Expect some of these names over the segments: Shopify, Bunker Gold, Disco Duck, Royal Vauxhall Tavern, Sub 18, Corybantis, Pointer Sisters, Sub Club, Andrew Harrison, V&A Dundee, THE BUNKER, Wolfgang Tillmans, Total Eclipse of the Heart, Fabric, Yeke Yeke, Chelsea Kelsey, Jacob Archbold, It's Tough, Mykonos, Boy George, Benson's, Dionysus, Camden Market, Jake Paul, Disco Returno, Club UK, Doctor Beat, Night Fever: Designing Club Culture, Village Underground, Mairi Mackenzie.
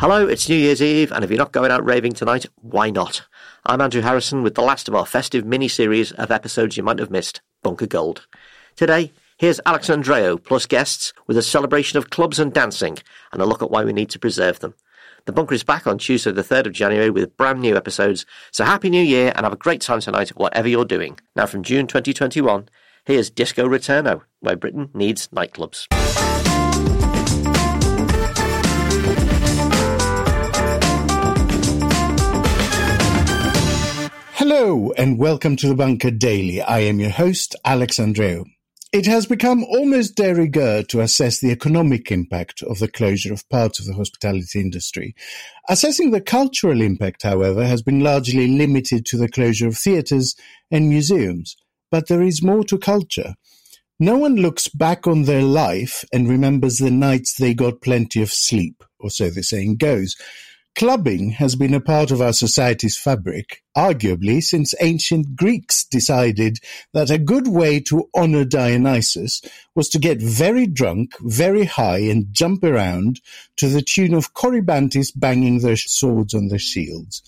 Hello, it's New Year's Eve, and if you're not going out raving tonight, why not? I'm Andrew Harrison with the last of our festive mini-series of episodes you might have missed, Bunker Gold. Today, here's Alex Andreou, plus guests, with a celebration of clubs and dancing, and a look at why we need to preserve them. The Bunker is back on Tuesday the 3rd of January with brand new episodes, so Happy New Year and have a great time tonight, whatever you're doing. Now from June 2021, here's Disco Returno, where Britain needs nightclubs. Hello and welcome to the Bunker Daily. I am your host, Alex Andreou. It has become almost de rigueur to assess the economic impact of the closure of parts of the hospitality industry. Assessing the cultural impact, however, has been largely limited to the closure of theatres and museums. But there is more to culture. No one looks back on their life and remembers the nights they got plenty of sleep, or so the saying goes. Clubbing has been a part of our society's fabric, arguably since ancient Greeks decided that a good way to honour Dionysus was to get very drunk, very high, and jump around to the tune of Corybantis banging their swords on their shields,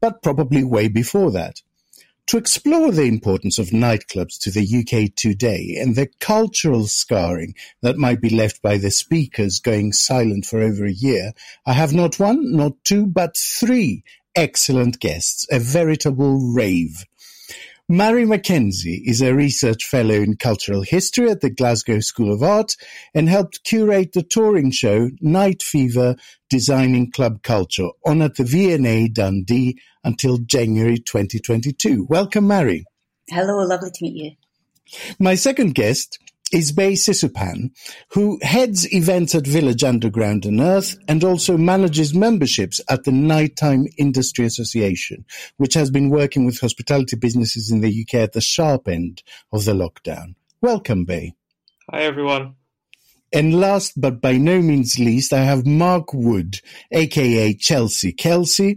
but probably way before that. To explore the importance of nightclubs to the UK today and the cultural scarring that might be left by the speakers going silent for over a year, I have not one, not two, but three excellent guests, a veritable rave. Mairi Mackenzie is a research fellow in cultural history at the Glasgow School of Art and helped curate the touring show Night Fever: Designing Club Culture on at the V&A Dundee until January 2022. Welcome, Mairi. Hello, lovely to meet you. My second guest is Bay Sisouphanh, who heads events at Village Underground and Earth and also manages memberships at the Nighttime Industry Association, which has been working with hospitality businesses in the UK at the sharp end of the lockdown. Welcome, Bay. Hi, everyone. And last but by no means least, I have Mark Wood, a.k.a. Chelsea Kelsey,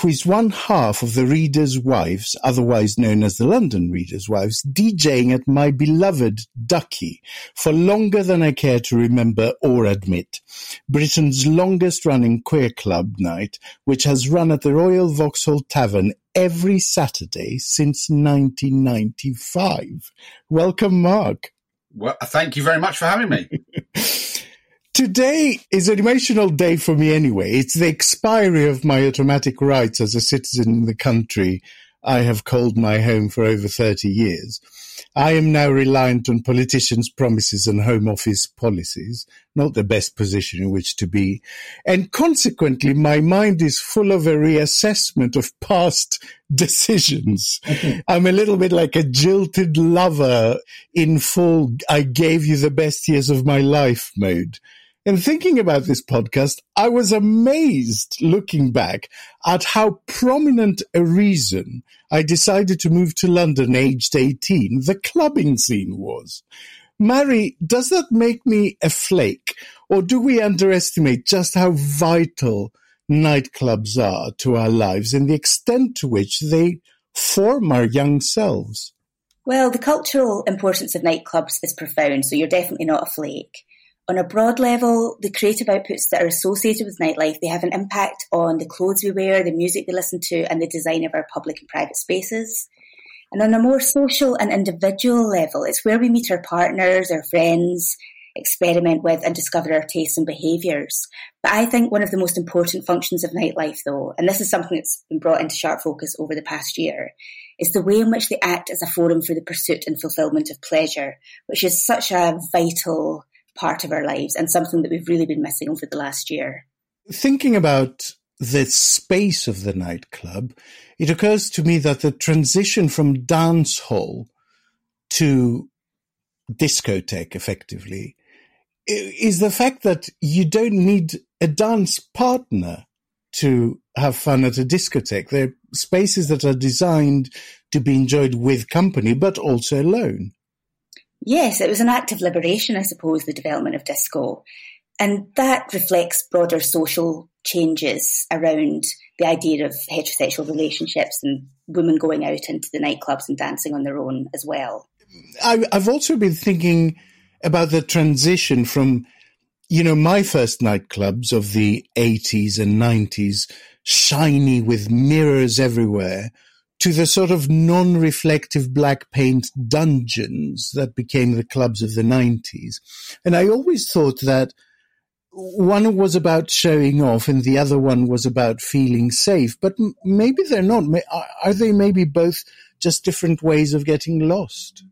who is one half of the Readers Wifes, otherwise known as the London Readers Wifes, DJing at my beloved Ducky for longer than I care to remember or admit. Britain's longest-running queer club night, which has run at the Royal Vauxhall Tavern every Saturday since 1995. Welcome, Mark. Well, thank you very much for having me. Today is an emotional day for me anyway. It's the expiry of my automatic rights as a citizen in the country I have called my home for over 30 years. I am now reliant on politicians' promises and Home Office policies, not the best position in which to be. And consequently, my mind is full of a reassessment of past decisions. I'm a little bit like a jilted lover in full, I gave you the best years of my life mode. And thinking about this podcast, I was amazed looking back at how prominent a reason I decided to move to London aged 18, the clubbing scene was. Mairi, does that make me a flake? Or do we underestimate just how vital nightclubs are to our lives and the extent to which they form our young selves? Well, the cultural importance of nightclubs is profound, so you're definitely not a flake. On a broad level, the creative outputs that are associated with nightlife, they have an impact on the clothes we wear, the music we listen to, and the design of our public and private spaces. And on a more social and individual level, it's where we meet our partners, our friends, experiment with and discover our tastes and behaviours. But I think one of the most important functions of nightlife, though, and this is something that's been brought into sharp focus over the past year, is the way in which they act as a forum for the pursuit and fulfilment of pleasure, which is such a vital part of our lives and something that we've really been missing over the last year. Thinking about the space of the nightclub, it occurs to me that the transition from dance hall to discotheque, effectively, is the fact that you don't need a dance partner to have fun at a discotheque. There are spaces that are designed to be enjoyed with company, but also alone. Yes, it was an act of liberation, I suppose, the development of disco. And that reflects broader social changes around the idea of heterosexual relationships and women going out into the nightclubs and dancing on their own as well. I've also been thinking about the transition from, you know, my first nightclubs of the 80s and 90s, shiny with mirrors everywhere, to the sort of non-reflective black paint dungeons that became the clubs of the 90s. And I always thought that one was about showing off and the other one was about feeling safe, but maybe they're not. Are they maybe both just different ways of getting lost?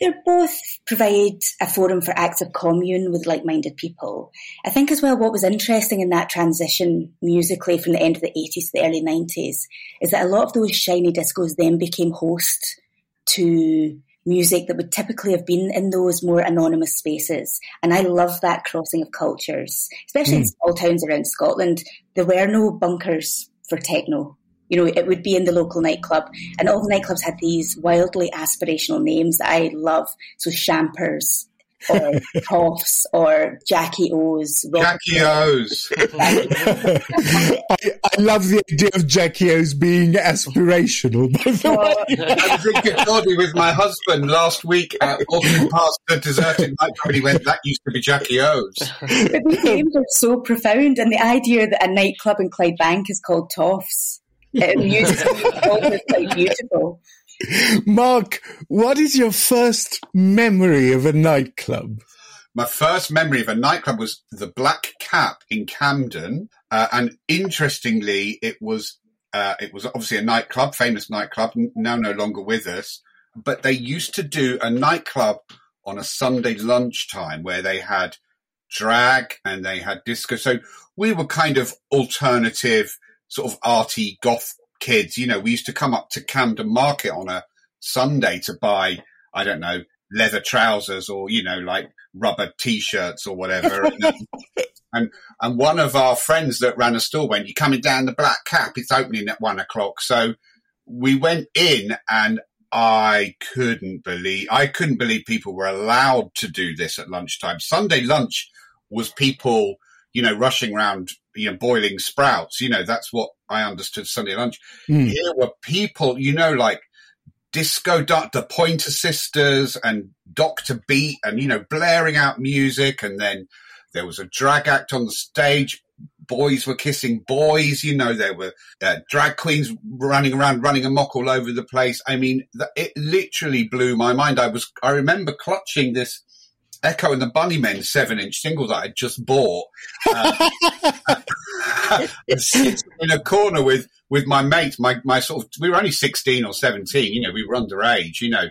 They both provide a forum for acts of commune with like-minded people. I think as well what was interesting in that transition musically from the end of the 80s to the early 90s is that a lot of those shiny discos then became host to music that would typically have been in those more anonymous spaces. And I love that crossing of cultures, especially in small towns around Scotland. There were no bunkers for techno. You know, it would be in the local nightclub. And all the nightclubs had these wildly aspirational names that I love. So Shampers or Toffs or Jackie O's. Jackie O's. I love the idea of Jackie O's being aspirational, by the way. I was in Kildare with my husband last week, walking past the deserted nightclub, and he went, that used to be Jackie O's. But these names are so profound, and the idea that a nightclub in Clydebank is called Toffs. Beautiful. Mark, what is your first memory of a nightclub? My first memory of a nightclub was the Black Cap in Camden, and interestingly, it was obviously a nightclub, famous nightclub, now no longer with us. But they used to do a nightclub on a Sunday lunchtime where they had drag and they had disco, so we were kind of alternative, sort of arty goth kids. You know, we used to come up to Camden Market on a Sunday to buy, I don't know, leather trousers or, you know, like rubber T-shirts or whatever. and one of our friends that ran a store went, "You're coming down the Black Cap, it's opening at 1 o'clock. So we went in and I couldn't believe people were allowed to do this at lunchtime. Sunday lunch was people, you know, rushing around, you know, boiling sprouts. You know, that's what I understood Sunday lunch. Here were people, you know, like Disco Duck, the Pointer Sisters and Doctor Beat and, you know, blaring out music. And then there was a drag act on the stage. Boys were kissing boys. You know, there were drag queens running around, running amok all over the place. I mean, it literally blew my mind. I remember clutching this Echo and the Bunnymen 7-inch single that I just bought, sitting in a corner with my mates, my sort of, we were only 16 or 17, you know, we were underage, you know,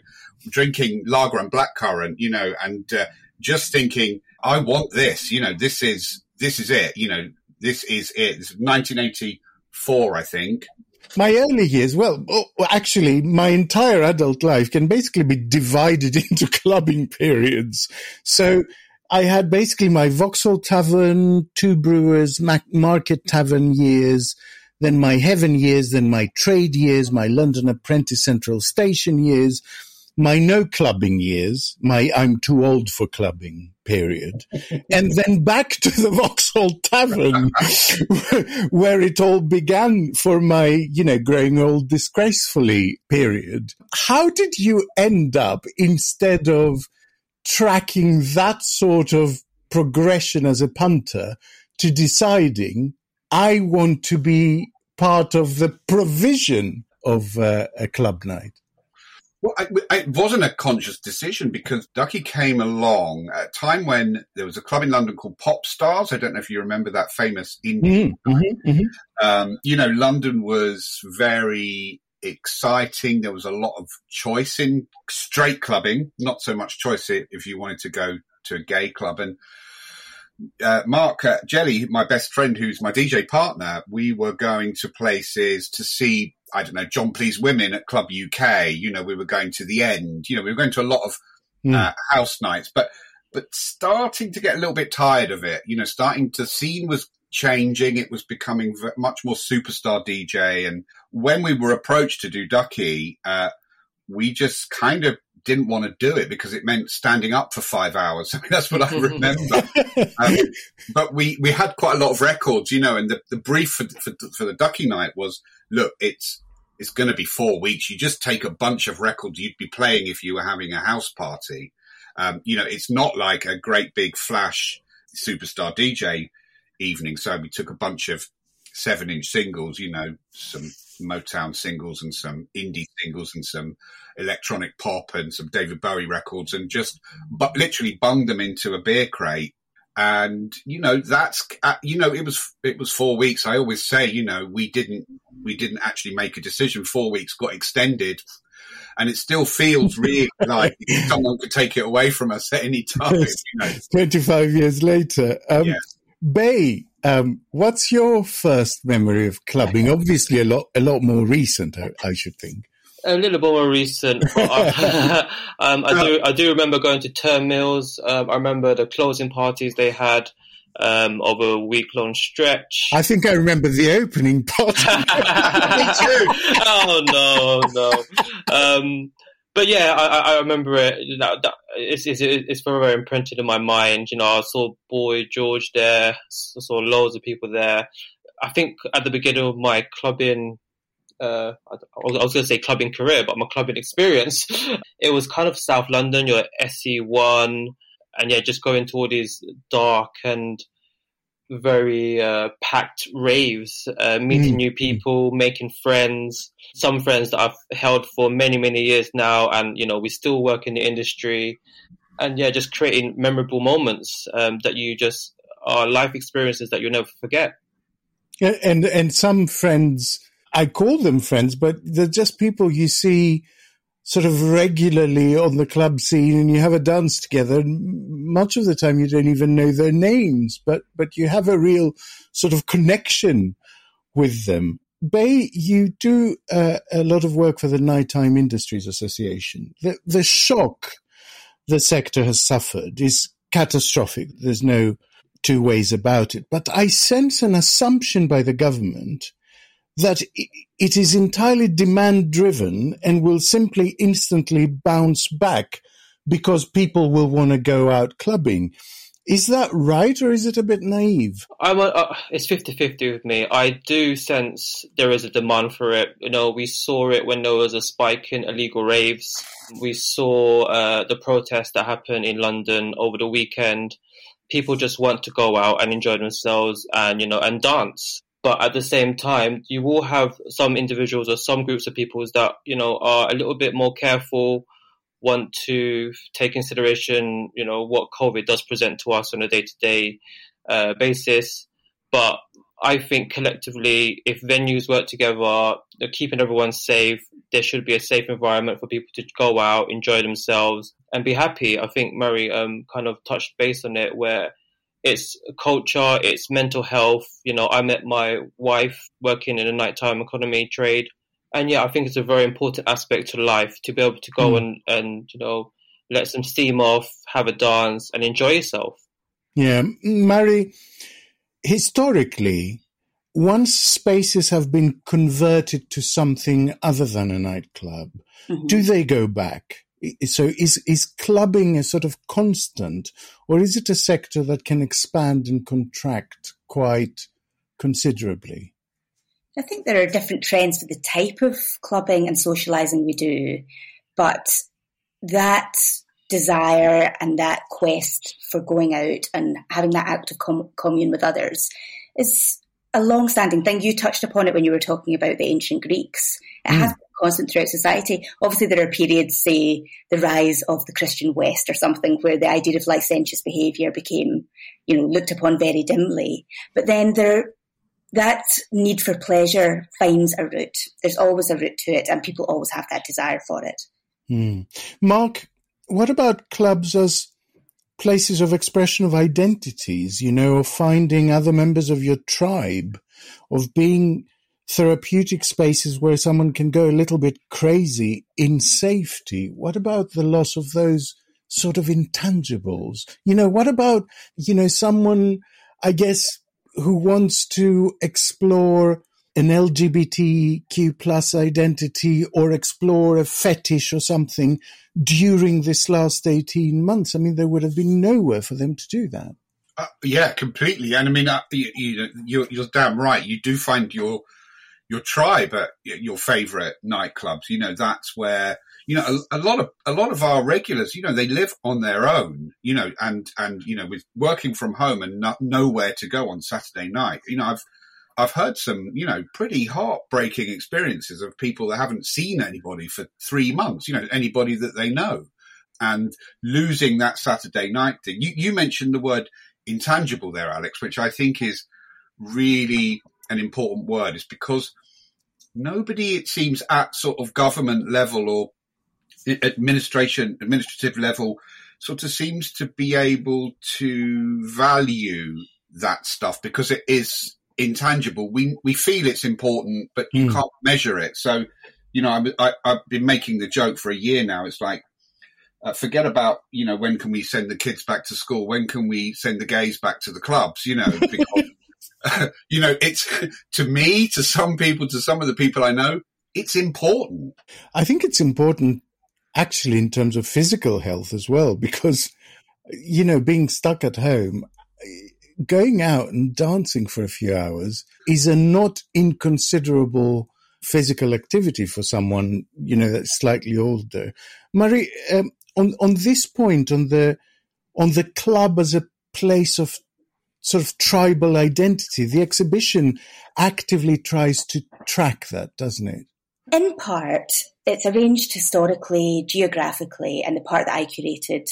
drinking lager and blackcurrant, you know, and just thinking, I want this, you know, this is it, you know, this is it. This is 1984, I think. My early years, well, actually, my entire adult life can basically be divided into clubbing periods. So I had basically my Vauxhall Tavern, Two Brewers, Market Tavern years, then my Heaven years, then my Trade years, my London Apprentice Central Station years, my no clubbing years, my I'm too old for clubbing period, and then back to the Vauxhall Tavern where it all began for my, you know, growing old disgracefully period. How did you end up, instead of tracking that sort of progression as a punter, to deciding I want to be part of the provision of a club night? Well, it wasn't a conscious decision because Ducky came along at a time when there was a club in London called Pop Stars. I don't know if you remember that famous indie. Mm-hmm, mm-hmm. You know, London was very exciting. There was a lot of choice in straight clubbing, not so much choice if you wanted to go to a gay club. And Mark Jelly, my best friend, who's my DJ partner, we were going to places to see, I don't know, John Please Women at Club UK. You know, we were going to The End. You know, we were going to a lot of house nights, but starting to get a little bit tired of it. You know, starting to, scene was changing. It was becoming much more superstar DJ. And when we were approached to do Ducky, we just kind of didn't want to do it because it meant standing up for 5 hours. I mean, that's what I remember. But we had quite a lot of records, you know, and the brief for the Ducky night was, look, it's going to be 4 weeks. You just take a bunch of records you'd be playing if you were having a house party. You know, it's not like a great big flash superstar DJ evening. So we took a bunch of 7-inch singles, you know, some Motown singles and some indie singles and some electronic pop and some David Bowie records, and just but literally bunged them into a beer crate. And you know, that's you know, it was 4 weeks. I always say, you know, we didn't actually make a decision. 4 weeks got extended, and it still feels really like someone could take it away from us at any time. Yes. You know. 25 years later, yeah. Bay, what's your first memory of clubbing? Obviously, a lot more recent, I should think. A little more recent. But I do remember going to Turn Mills. I remember the closing parties they had of a week-long stretch. I think I remember the opening party. Me too. Oh no. But yeah, I remember it. It's very, very imprinted in my mind. You know, I saw Boy George there. I saw loads of people there. I think at the beginning of my clubbing, I was going to say clubbing career, but my clubbing experience, it was kind of South London. You're at SE1, and yeah, just going to all these dark and very packed raves, meeting new people, making friends, some friends that I've held for many, many years now. And, you know, we still work in the industry, and yeah, just creating memorable moments that you just are life experiences that you'll never forget. Yeah, and some friends, I call them friends, but they're just people you see sort of regularly on the club scene, and you have a dance together, and much of the time you don't even know their names, but you have a real sort of connection with them. Bay, you do a lot of work for the Nighttime Industries Association. The shock the sector has suffered is catastrophic. There's no two ways about it. But I sense an assumption by the government that it is entirely demand-driven and will simply instantly bounce back because people will want to go out clubbing. Is that right, or is it a bit naive? It's 50-50 with me. I do sense there is a demand for it. You know, we saw it when there was a spike in illegal raves. We saw the protests that happened in London over the weekend. People just want to go out and enjoy themselves and, you know, and dance. But at the same time, you will have some individuals or some groups of people that, you know, are a little bit more careful, want to take consideration, you know, what COVID does present to us on a day-to-day basis. But I think collectively, if venues work together, they're keeping everyone safe, there should be a safe environment for people to go out, enjoy themselves and be happy. I think Murray kind of touched base on it, where it's culture, it's mental health. You know, I met my wife working in the nighttime economy trade. And yeah, I think it's a very important aspect to life to be able to go and, you know, let some steam off, have a dance and enjoy yourself. Yeah. Mary, historically, once spaces have been converted to something other than a nightclub, do they go back? So is clubbing a sort of constant, or is it a sector that can expand and contract quite considerably? I think there are different trends for the type of clubbing and socialising we do, but that desire and that quest for going out and having that act of commune with others is a long-standing thing. You touched upon it when you were talking about the ancient Greeks. It has been constant throughout society. Obviously, there are periods, say, the rise of the Christian West or something, where the idea of licentious behaviour became, you know, looked upon very dimly. But then that need for pleasure finds a route. There's always a route to it, and people always have that desire for it. Mark, what about clubs as places of expression of identities, you know, of finding other members of your tribe, of being therapeutic spaces where someone can go a little bit crazy in safety. What about the loss of those sort of intangibles? You know, what about, you know, someone, I guess, who wants to explore an LGBTQ plus identity or explore a fetish or something during this last 18 months? I mean, there would have been nowhere for them to do that. Yeah, completely. And I mean, you're damn right. You do find your tribe at your favourite nightclubs. You know, that's where, you know, a lot of our regulars, you know, they live on their own, you know, and you know, with working from home and nowhere to go on Saturday night. You know, I've heard some, you know, pretty heartbreaking experiences of people that haven't seen anybody for 3 months, you know, anybody that they know, and losing that Saturday night thing. You mentioned the word intangible there, Alex, which I think is really an important word, is because nobody, it seems, at sort of government level or administrative level sort of seems to be able to value that stuff because it is intangible. We feel it's important, but you can't measure it. So, you know, I've been making the joke for a year now. It's like, forget about, you know, when can we send the kids back to school? When can we send the gays back to the clubs? You know, because, you know, it's, to me, to some people, to some of the people I know, it's important. I think it's important actually in terms of physical health as well, because, you know, being stuck at home, going out and dancing for a few hours is a not inconsiderable physical activity for someone, you know, that's slightly older. Mairi, on this point, on the club as a place of sort of tribal identity, the exhibition actively tries to track that, doesn't it? In part, it's arranged historically, geographically, and the part that I curated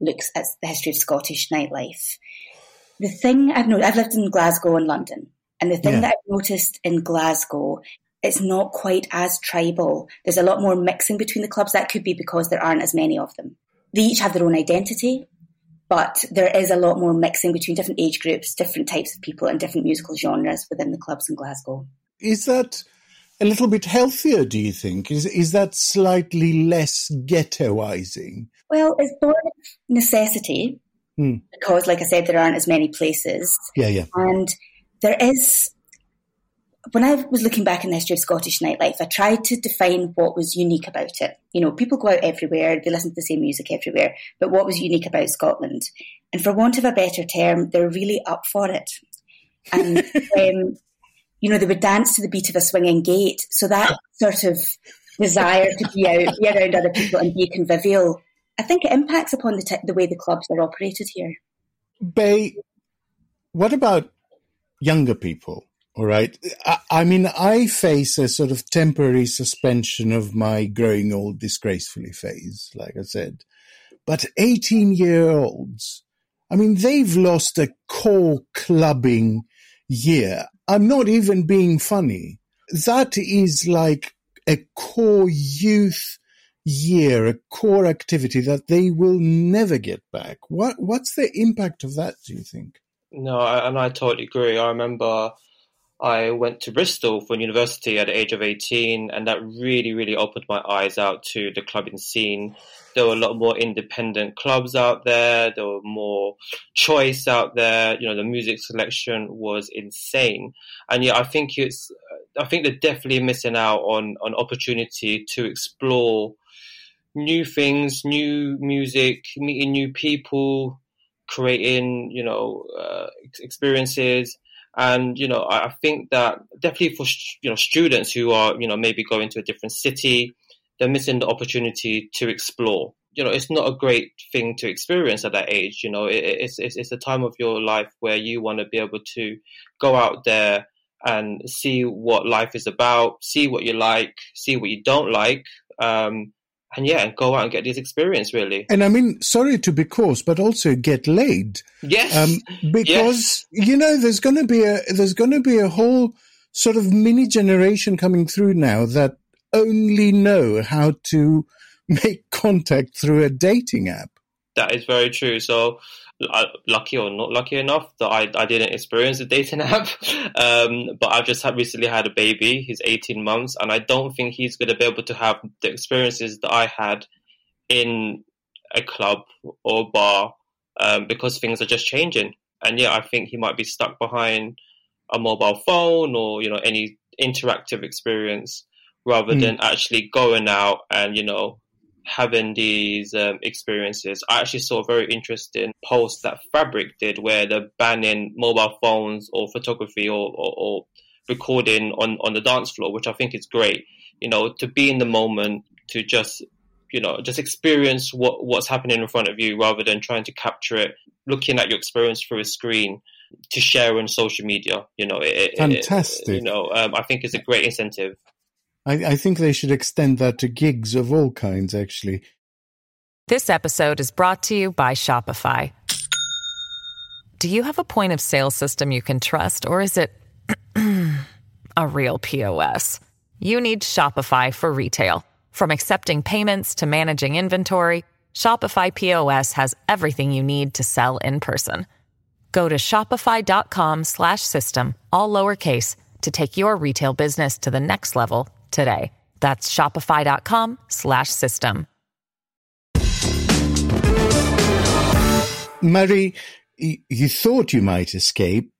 looks at the history of Scottish nightlife. The thing I've noticed, I've lived in Glasgow and London, and the thing that I've noticed in Glasgow, it's not quite as tribal. There's a lot more mixing between the clubs. That could be because there aren't as many of them. They each have their own identity, but there is a lot more mixing between different age groups, different types of people, and different musical genres within the clubs in Glasgow. Is that a little bit healthier, do you think? Is that slightly less ghettoising? Well, it's born of necessity. Because, like I said, there aren't as many places. Yeah. And there is, when I was looking back in the history of Scottish nightlife, I tried to define what was unique about it. You know, people go out everywhere, they listen to the same music everywhere, but what was unique about Scotland? And for want of a better term, they're really up for it. And, you know, they would dance to the beat of a swinging gate. So that sort of desire to be out, be around other people and be convivial, I think it impacts upon the way the clubs are operated here. Bay, what about younger people? All right. I mean, I face a sort of temporary suspension of my growing old disgracefully phase, like I said. But 18-year-olds, I mean, they've lost a core clubbing year. I'm not even being funny. That is like a core youth year, a core activity that they will never get back. What's the impact of that, do you think? No, and I totally agree. I remember I went to Bristol for university at the age of 18, and that really, really opened my eyes out to the clubbing scene. There were a lot more independent clubs out there. There were more choice out there. You know, the music selection was insane. And yeah, I think they're definitely missing out on opportunity to explore new things, new music, meeting new people, creating, you know, experiences. And, you know, I think that definitely for, you know, students who are, you know, maybe going to a different city, they're missing the opportunity to explore. You know, it's not a great thing to experience at that age. You know, it's a time of your life where you want to be able to go out there and see what life is about, see what you like, see what you don't like. And yeah, go out and get this experience, really. And I mean, sorry to be coarse, but also get laid. Yes. Because, you know, there's going to be a whole sort of mini generation coming through now that only know how to make contact through a dating app. That is very true. So lucky or not lucky enough that I didn't experience the dating app. But I've just recently had a baby. He's 18 months and I don't think he's going to be able to have the experiences that I had in a club or bar because things are just changing. And yeah, I think he might be stuck behind a mobile phone or, you know, any interactive experience rather than actually going out and, you know, having these experiences. I actually saw a very interesting post that Fabric did where they're banning mobile phones or photography or recording on the dance floor, which I think is great, you know, to be in the moment, to just, you know, just experience what's happening in front of you rather than trying to capture it, looking at your experience through a screen to share on social media. You know, fantastic. I think it's a great incentive. I think they should extend that to gigs of all kinds, actually. This episode is brought to you by Shopify. Do you have a point of sale system you can trust, or is it a real POS? You need Shopify for retail. From accepting payments to managing inventory, Shopify POS has everything you need to sell in person. Go to shopify.com/system, all lowercase, to take your retail business to the next level today. That's shopify.com/system. Mairi, you thought you might escape,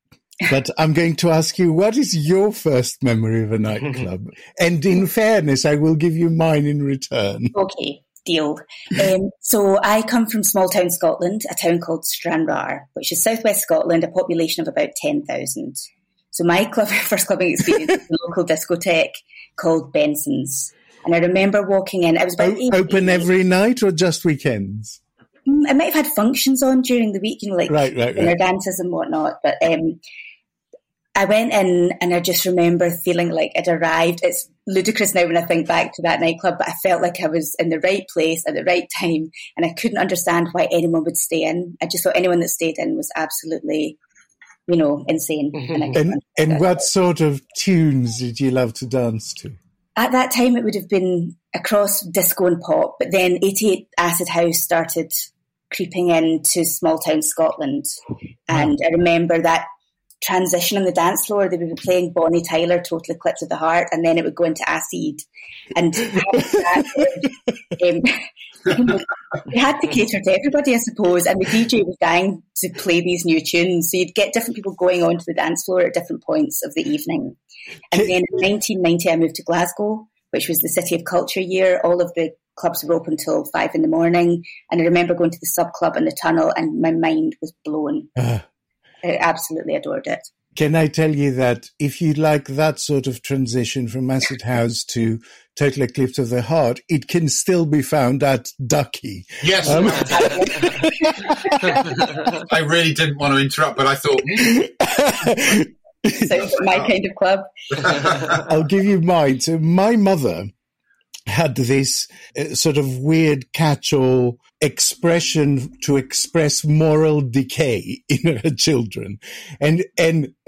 but I'm going to ask you, what is your first memory of a nightclub? And in fairness, I will give you mine in return. Okay, deal. So I come from small town Scotland, a town called Stranraer, which is southwest Scotland, a population of about 10,000. So my first clubbing experience was a local discotheque called Benson's. And I remember walking in. I was about open every night or just weekends? I might have had functions on during the week, you know, like dinner dances and whatnot. But I went in and I just remember feeling like I'd arrived. It's ludicrous now when I think back to that nightclub, but I felt like I was in the right place at the right time. And I couldn't understand why anyone would stay in. I just thought anyone that stayed in was absolutely, you know, insane. And what sort of tunes did you love to dance to? At that time, it would have been across disco and pop, but then 88 Acid House started creeping into small town Scotland. And I remember that transition on the dance floor. They would be playing Bonnie Tyler, Total Eclipse of the Heart, and then it would go into Acid. And we had to cater to everybody, I suppose, and the DJ was dying to play these new tunes. So you'd get different people going onto the dance floor at different points of the evening. And then in 1990, I moved to Glasgow, which was the City of Culture year. All of the clubs were open till 5 a.m. And I remember going to the Sub Club in the tunnel and my mind was blown. I absolutely adored it. Can I tell you that if you like that sort of transition from Acid House to Total Eclipse of the Heart, it can still be found at Ducky. Yes. I really didn't want to interrupt, but I thought... So my kind of club. I'll give you mine. So my mother had this sort of weird catch-all expression to express moral decay in her children. And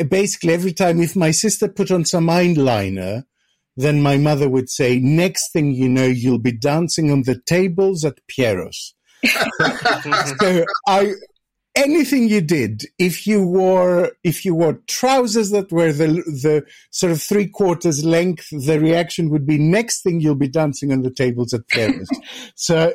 basically every time if my sister put on some eyeliner, then my mother would say, next thing you know, you'll be dancing on the tables at Piero's. So anything you did, if you wore trousers that were the sort of 3/4 length, the reaction would be, next thing you'll be dancing on the tables at Piero's. So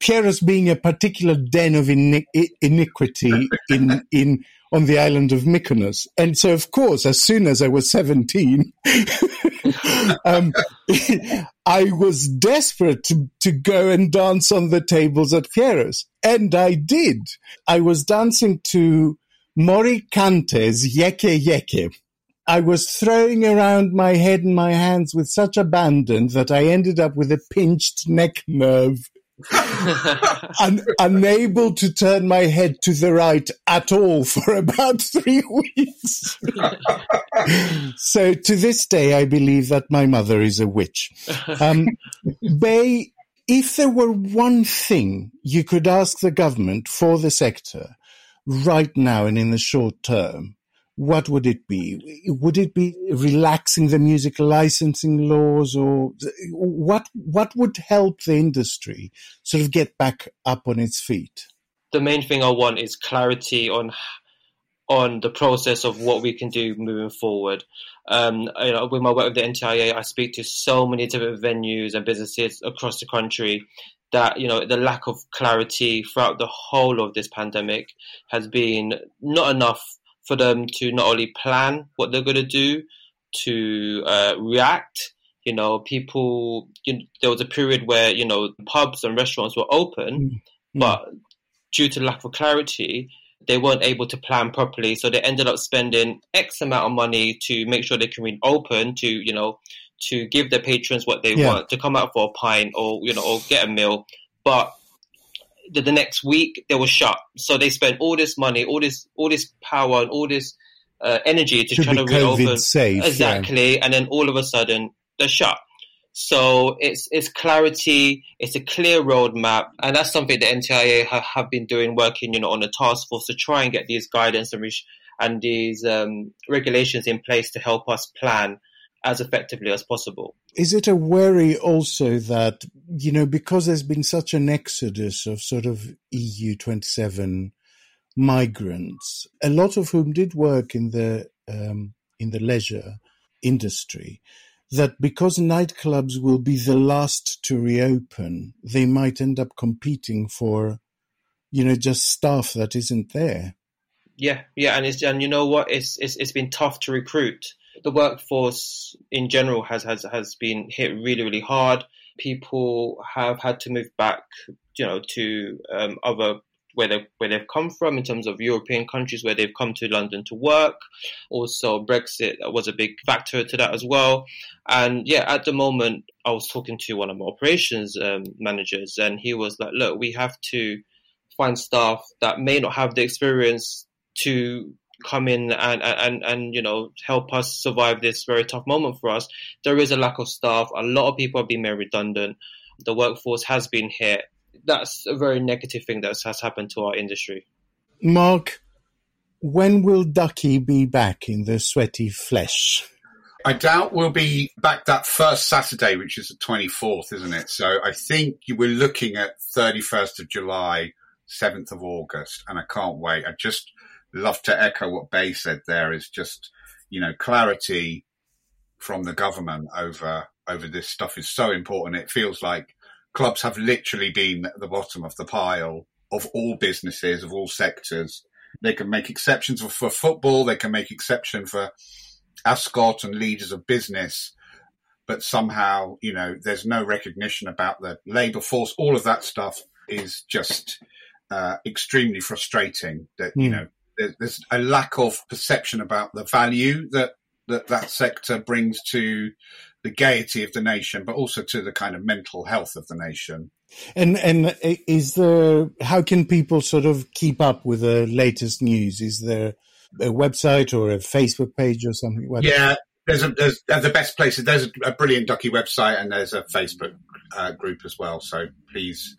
Piero's being a particular den of iniquity in on the island of Mykonos. And so, of course, as soon as I was 17, I was desperate to go and dance on the tables at Piero's. And I did. I was dancing to Mori Kante's Yeke Yeke. I was throwing around my head and my hands with such abandon that I ended up with a pinched neck nerve, unable to turn my head to the right at all for about 3 weeks. So to this day, I believe that my mother is a witch. Bay, if there were one thing you could ask the government for the sector right now and in the short term, what would it be? Would it be relaxing the music licensing laws, or what would help the industry sort of get back up on its feet? the main thing I want is clarity on the process of what we can do moving forward. You know, with my work with the NTIA, I speak to so many different venues and businesses across the country that, you know, the lack of clarity throughout the whole of this pandemic has been not enough for them to not only plan what they're going to do, to react. You know, people, you know, there was a period where, you know, pubs and restaurants were open, but due to lack of clarity, they weren't able to plan properly. So they ended up spending X amount of money to make sure they can reopen, to, you know, to give their patrons what they want, to come out for a pint or, you know, or get a meal. But the next week they were shut. So they spent all this money, all this power and all this energy to try to reopen. COVID safe, exactly. Yeah. And then all of a sudden they're shut. So it's clarity, it's a clear roadmap, and that's something the NTIA have been doing, working, you know, on a task force to try and get these guidance and these regulations in place to help us plan as effectively as possible. Is it a worry also that, you know, because there's been such an exodus of sort of EU 27 migrants, a lot of whom did work in the leisure industry, that because nightclubs will be the last to reopen, they might end up competing for, you know, just staff that isn't there? Yeah, and you know what? It's been tough to recruit. The workforce in general has been hit really, really hard. People have had to move back, you know, to other where they've come from, in terms of European countries where they've come to London to work. Also, Brexit was a big factor to that as well. And yeah, at the moment, I was talking to one of my operations managers, and he was like, look, we have to find staff that may not have the experience to come in and you know, help us survive this very tough moment for us. There is a lack of staff. A lot of people are being made redundant. The workforce has been hit. That's a very negative thing that has happened to our industry. Mark, when will Ducky be back in the sweaty flesh? I doubt we'll be back that first Saturday, which is the 24th, isn't it? So I think you were looking at 31st of July, 7th of August, and I can't wait. I just love to echo what Bay said there, is just, you know, clarity from the government over this stuff is so important. It feels like clubs have literally been at the bottom of the pile of all businesses, of all sectors. They can make exceptions for football. They can make exception for Ascot and leaders of business. But somehow, you know, there's no recognition about the labour force. All of that stuff is just extremely frustrating. That, you know, there's a lack of perception about the value that sector brings to the gaiety of the nation, but also to the kind of mental health of the nation. And how can people sort of keep up with the latest news? Is there a website or a Facebook page or something? Yeah, there's the best places. There's a brilliant Ducky website, and there's a Facebook group as well. So please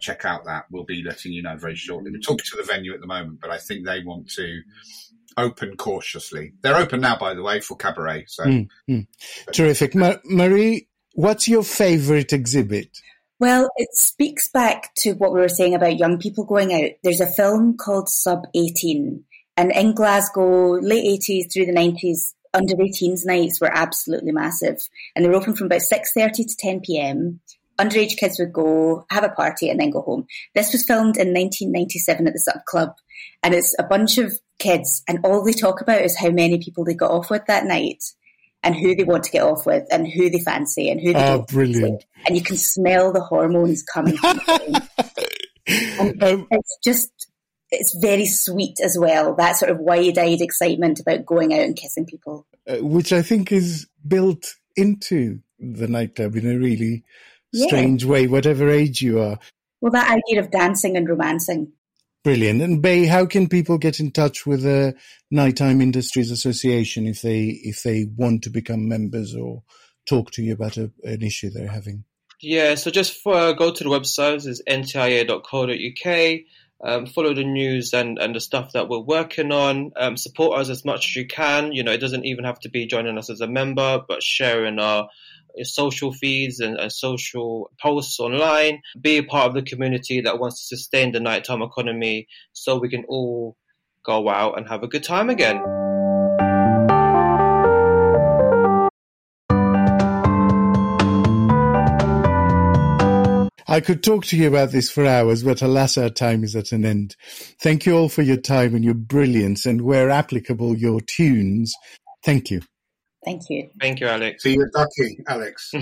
check out that. We'll be letting you know very shortly. We're talking to the venue at the moment, but I think they want to open cautiously. They're open now, by the way, for cabaret. So terrific. Marie, what's your favourite exhibit? Well, it speaks back to what we were saying about young people going out. There's a film called Sub 18, and in Glasgow, late 80s through the 90s, under 18s nights were absolutely massive, and they were open from about 6:30 to 10 p.m. Underage kids would go, have a party, and then go home. This was filmed in 1997 at the Sub Club, and it's a bunch of kids, and all they talk about is how many people they got off with that night, and who they want to get off with, and who they fancy, and who they don't brilliant. Fancy. And you can smell the hormones coming from them. It's just, it's very sweet as well, that sort of wide-eyed excitement about going out and kissing people. Which I think is built into the nightclub in a really strange way, whatever age you are. Well, that idea of dancing and romancing. Brilliant. And Bay, how can people get in touch with the Nighttime Industries Association if they want to become members or talk to you about an issue they're having? Yeah, so just go to the website, it's ntia.co.uk. Follow the news and the stuff that we're working on. Support us as much as you can. You know, it doesn't even have to be joining us as a member, but sharing our social feeds and social posts online, be a part of the community that wants to sustain the nighttime economy so we can all go out and have a good time again. I could talk to you about this for hours, but alas, our time is at an end. Thank you all for your time and your brilliance, and where applicable, your tunes. Thank you. Thank you. Thank you, Alex. So you're lucky, Alex.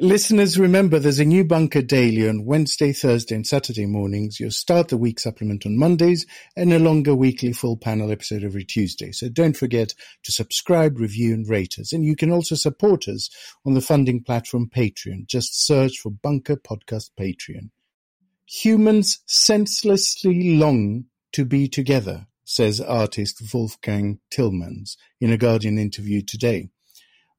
Listeners, remember there's a new Bunker daily on Wednesday, Thursday and Saturday mornings. You'll start the week supplement on Mondays and a longer weekly full panel episode every Tuesday. So don't forget to subscribe, review and rate us. And you can also support us on the funding platform Patreon. Just search for Bunker Podcast Patreon. Humans senselessly long to be together, says artist Wolfgang Tillmans in a Guardian interview today.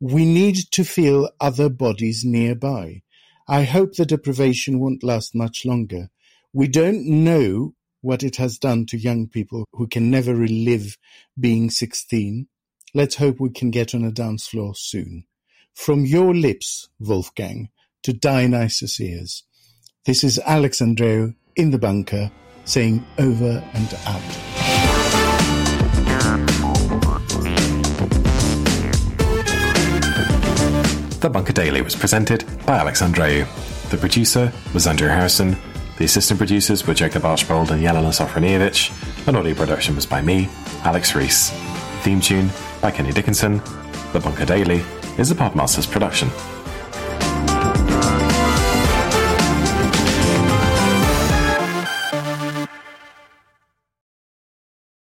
We need to feel other bodies nearby. I hope the deprivation won't last much longer. We don't know what it has done to young people who can never relive being 16. Let's hope we can get on a dance floor soon. From your lips, Wolfgang, to Dionysus' ears. This is Alex Andreou in the Bunker, saying over and out. The Bunker Daily was presented by Alex Andreou. The producer was Andrew Harrison. The assistant producers were Jacob Archbold and Yelena Sofronievich. An audio production was by me, Alex Reese. Theme tune by Kenny Dickinson. The Bunker Daily is a Podmasters production.